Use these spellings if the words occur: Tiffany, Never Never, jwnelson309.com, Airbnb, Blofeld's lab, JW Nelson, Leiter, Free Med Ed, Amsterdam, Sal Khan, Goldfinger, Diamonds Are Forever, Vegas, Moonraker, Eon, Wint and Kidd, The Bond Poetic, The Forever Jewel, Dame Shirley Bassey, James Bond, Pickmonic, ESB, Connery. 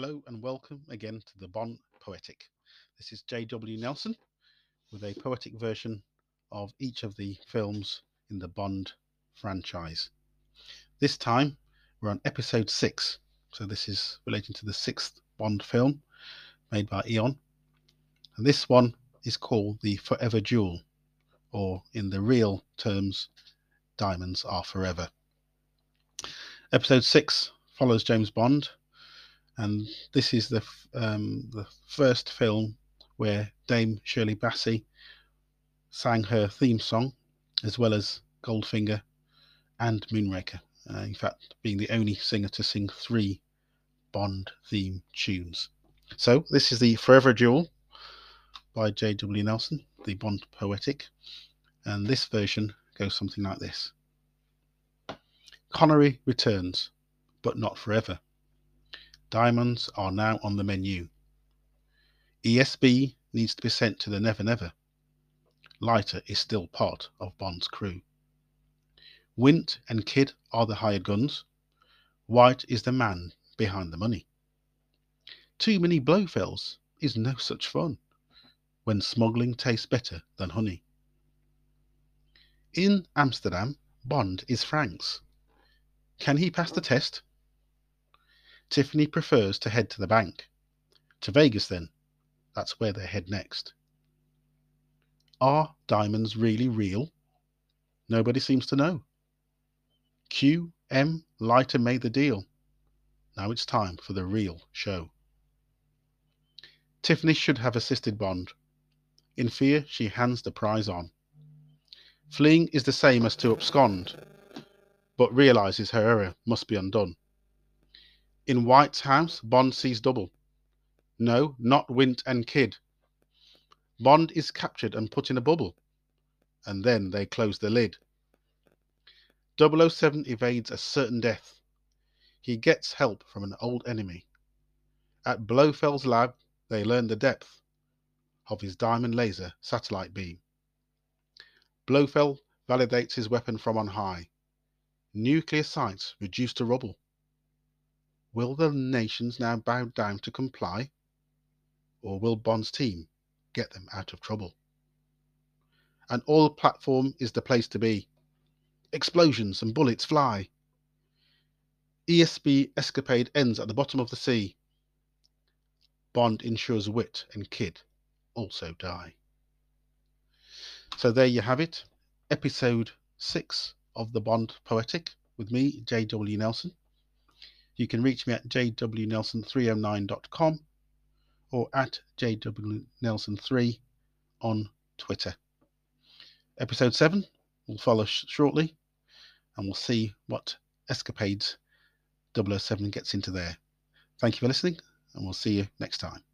Hello and welcome again to The Bond Poetic. This is JW Nelson with a poetic version of each of the films in the Bond franchise. This time we're on episode 6, so this is relating to the 6th Bond film made by Eon. And this one is called The Forever Jewel, or in the real terms, Diamonds Are Forever. Episode 6 follows James Bond, and this is the first film where Dame Shirley Bassey sang her theme song, as well as Goldfinger and Moonraker. In fact, being the only singer to sing 3 Bond theme tunes. So this is The Forever Jewel by J.W. Nelson, the Bond Poetic. And this version goes something like this. Connery returns, but not forever. Diamonds are now on the menu. ESB needs to be sent to the Never Never. Leiter is still part of Bond's crew. Wint and Kidd are the hired guns. White is the man behind the money. Too many Blofeld's is no such fun, when smuggling tastes better than honey. In Amsterdam, Bond is Frank's. Can he pass the test? Tiffany prefers to head to the bank. To Vegas, then. That's where they head next. Are diamonds really real? Nobody seems to know. Q, M, Leiter made the deal. Now it's time for the real show. Tiffany should have assisted Bond. In fear, she hands the prize on. Fleeing is the same as to abscond, but realises her error must be undone. In White's house, Bond sees double. No, not Wint and Kidd. Bond is captured and put in a bubble. And then they close the lid. 007 evades a certain death. He gets help from an old enemy. At Blofeld's lab, they learn the depth of his diamond laser satellite beam. Blofeld validates his weapon from on high. Nuclear sites reduced to rubble. Will the nations now bow down to comply, or will Bond's team get them out of trouble? An oil platform is the place to be. Explosions and bullets fly. ESB escapade ends at the bottom of the sea. Bond ensures Wit and Kidd also die. So there you have it, episode 6 of The Bond Poetic with me, J.W. Nelson. You can reach me at jwnelson309.com or at jwnelson3 on Twitter. Episode 7 will follow shortly, and we'll see what escapades 007 gets into there. Thank you for listening, and we'll see you next time.